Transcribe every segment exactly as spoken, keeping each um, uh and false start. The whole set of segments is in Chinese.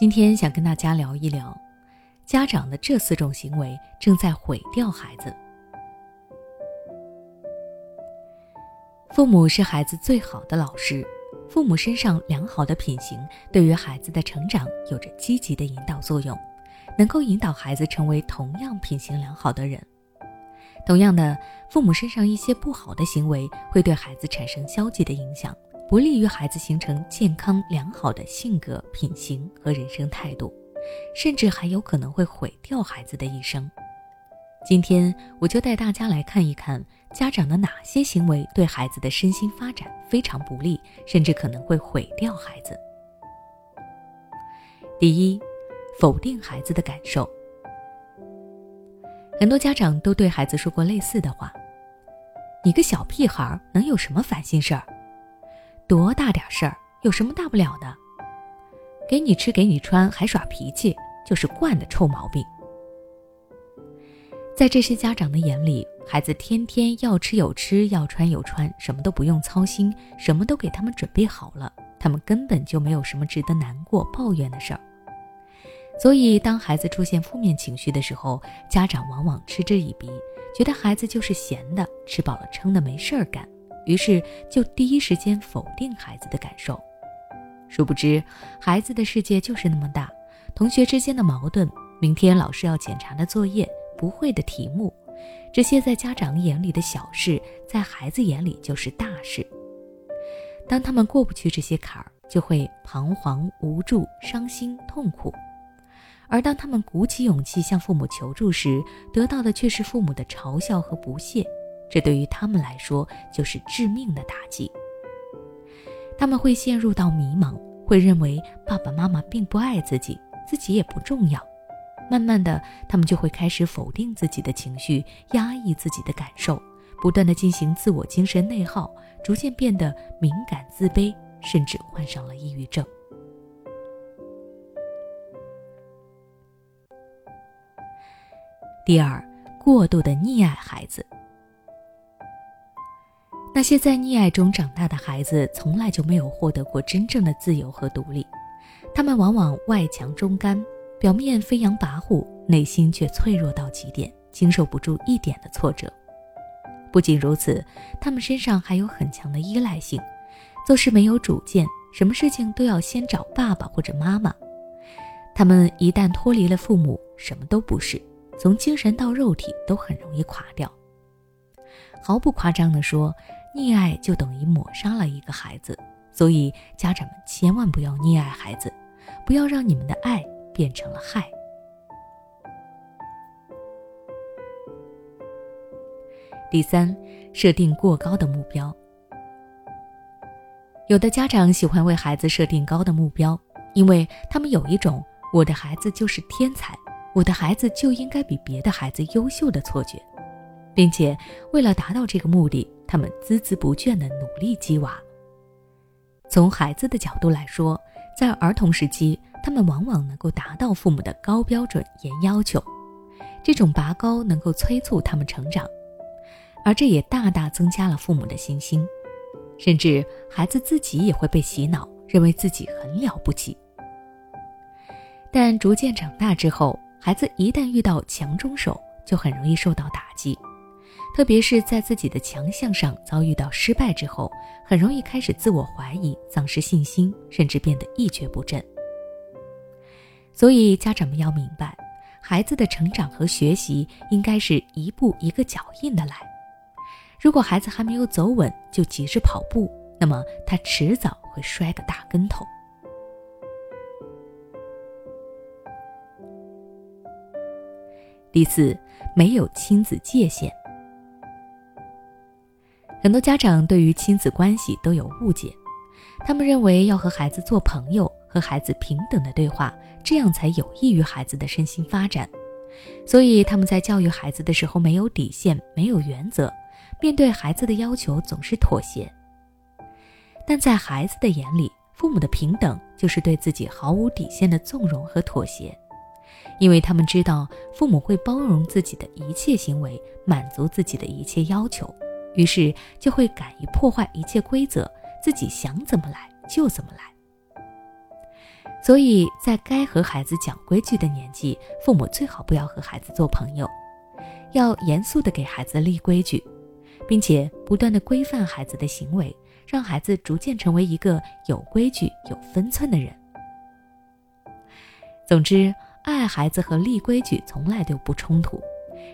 今天想跟大家聊一聊，家长的这四种行为正在毁掉孩子。父母是孩子最好的老师，父母身上良好的品行对于孩子的成长有着积极的引导作用，能够引导孩子成为同样品行良好的人。同样的，父母身上一些不好的行为会对孩子产生消极的影响，不利于孩子形成健康良好的性格、品行和人生态度，甚至还有可能会毁掉孩子的一生。今天我就带大家来看一看家长的哪些行为对孩子的身心发展非常不利，甚至可能会毁掉孩子。第一，否定孩子的感受。很多家长都对孩子说过类似的话：你个小屁孩能有什么烦心事儿？多大点事儿，有什么大不了的？给你吃给你穿还耍脾气，就是惯的臭毛病。在这些家长的眼里，孩子天天要吃有吃，要穿有穿，什么都不用操心，什么都给他们准备好了，他们根本就没有什么值得难过抱怨的事儿。所以当孩子出现负面情绪的时候，家长往往嗤之以鼻，觉得孩子就是闲的，吃饱了撑的没事儿干，于是就第一时间否定孩子的感受。殊不知孩子的世界就是那么大，同学之间的矛盾，明天老师要检查的作业，不会的题目，这些在家长眼里的小事，在孩子眼里就是大事。当他们过不去这些坎儿，就会彷徨无助、伤心痛苦，而当他们鼓起勇气向父母求助时，得到的却是父母的嘲笑和不屑，这对于他们来说就是致命的打击。他们会陷入到迷茫，会认为爸爸妈妈并不爱自己，自己也不重要。慢慢的，他们就会开始否定自己的情绪，压抑自己的感受，不断的进行自我精神内耗，逐渐变得敏感自卑，甚至患上了抑郁症。第二，过度的溺爱孩子。那些在溺爱中长大的孩子，从来就没有获得过真正的自由和独立，他们往往外强中干，表面飞扬跋扈，内心却脆弱到极点，经受不住一点的挫折。不仅如此，他们身上还有很强的依赖性，做事没有主见，什么事情都要先找爸爸或者妈妈。他们一旦脱离了父母，什么都不是，从精神到肉体都很容易垮掉。毫不夸张地说，溺爱就等于抹杀了一个孩子，所以家长们千万不要溺爱孩子，不要让你们的爱变成了害。第三，设定过高的目标。有的家长喜欢为孩子设定高的目标，因为他们有一种我的孩子就是天才，我的孩子就应该比别的孩子优秀的错觉，并且为了达到这个目的，他们孜孜不倦地努力鸡娃。从孩子的角度来说，在儿童时期，他们往往能够达到父母的高标准、严要求，这种拔高能够催促他们成长，而这也大大增加了父母的信心，甚至孩子自己也会被洗脑，认为自己很了不起。但逐渐长大之后，孩子一旦遇到强中手，就很容易受到打击，特别是在自己的强项上遭遇到失败之后，很容易开始自我怀疑，丧失信心，甚至变得一蹶不振。所以家长们要明白，孩子的成长和学习应该是一步一个脚印的来。如果孩子还没有走稳就急着跑步，那么他迟早会摔个大跟头。第四，没有亲子界限。很多家长对于亲子关系都有误解，他们认为要和孩子做朋友，和孩子平等的对话，这样才有益于孩子的身心发展。所以他们在教育孩子的时候没有底线，没有原则，面对孩子的要求总是妥协。但在孩子的眼里，父母的平等就是对自己毫无底线的纵容和妥协，因为他们知道父母会包容自己的一切行为，满足自己的一切要求，于是就会敢于破坏一切规则，自己想怎么来就怎么来。所以在该和孩子讲规矩的年纪，父母最好不要和孩子做朋友，要严肃地给孩子立规矩，并且不断地规范孩子的行为，让孩子逐渐成为一个有规矩、有分寸的人。总之，爱孩子和立规矩从来都不冲突，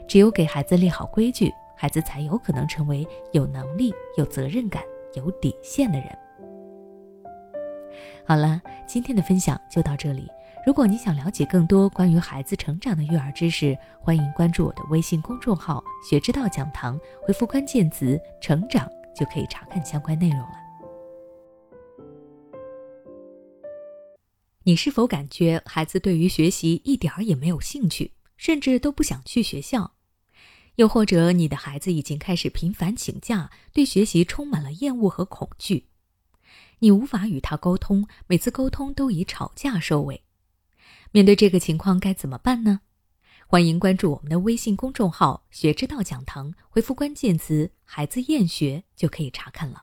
只有给孩子立好规矩，孩子才有可能成为有能力、有责任感、有底线的人。好了，今天的分享就到这里。如果你想了解更多关于孩子成长的育儿知识，欢迎关注我的微信公众号学之道讲堂，回复关键词成长就可以查看相关内容了。你是否感觉孩子对于学习一点儿也没有兴趣，甚至都不想去学校？又或者你的孩子已经开始频繁请假，对学习充满了厌恶和恐惧，你无法与他沟通，每次沟通都以吵架收尾。面对这个情况该怎么办呢？欢迎关注我们的微信公众号学之道讲堂，回复关键词孩子厌学就可以查看了。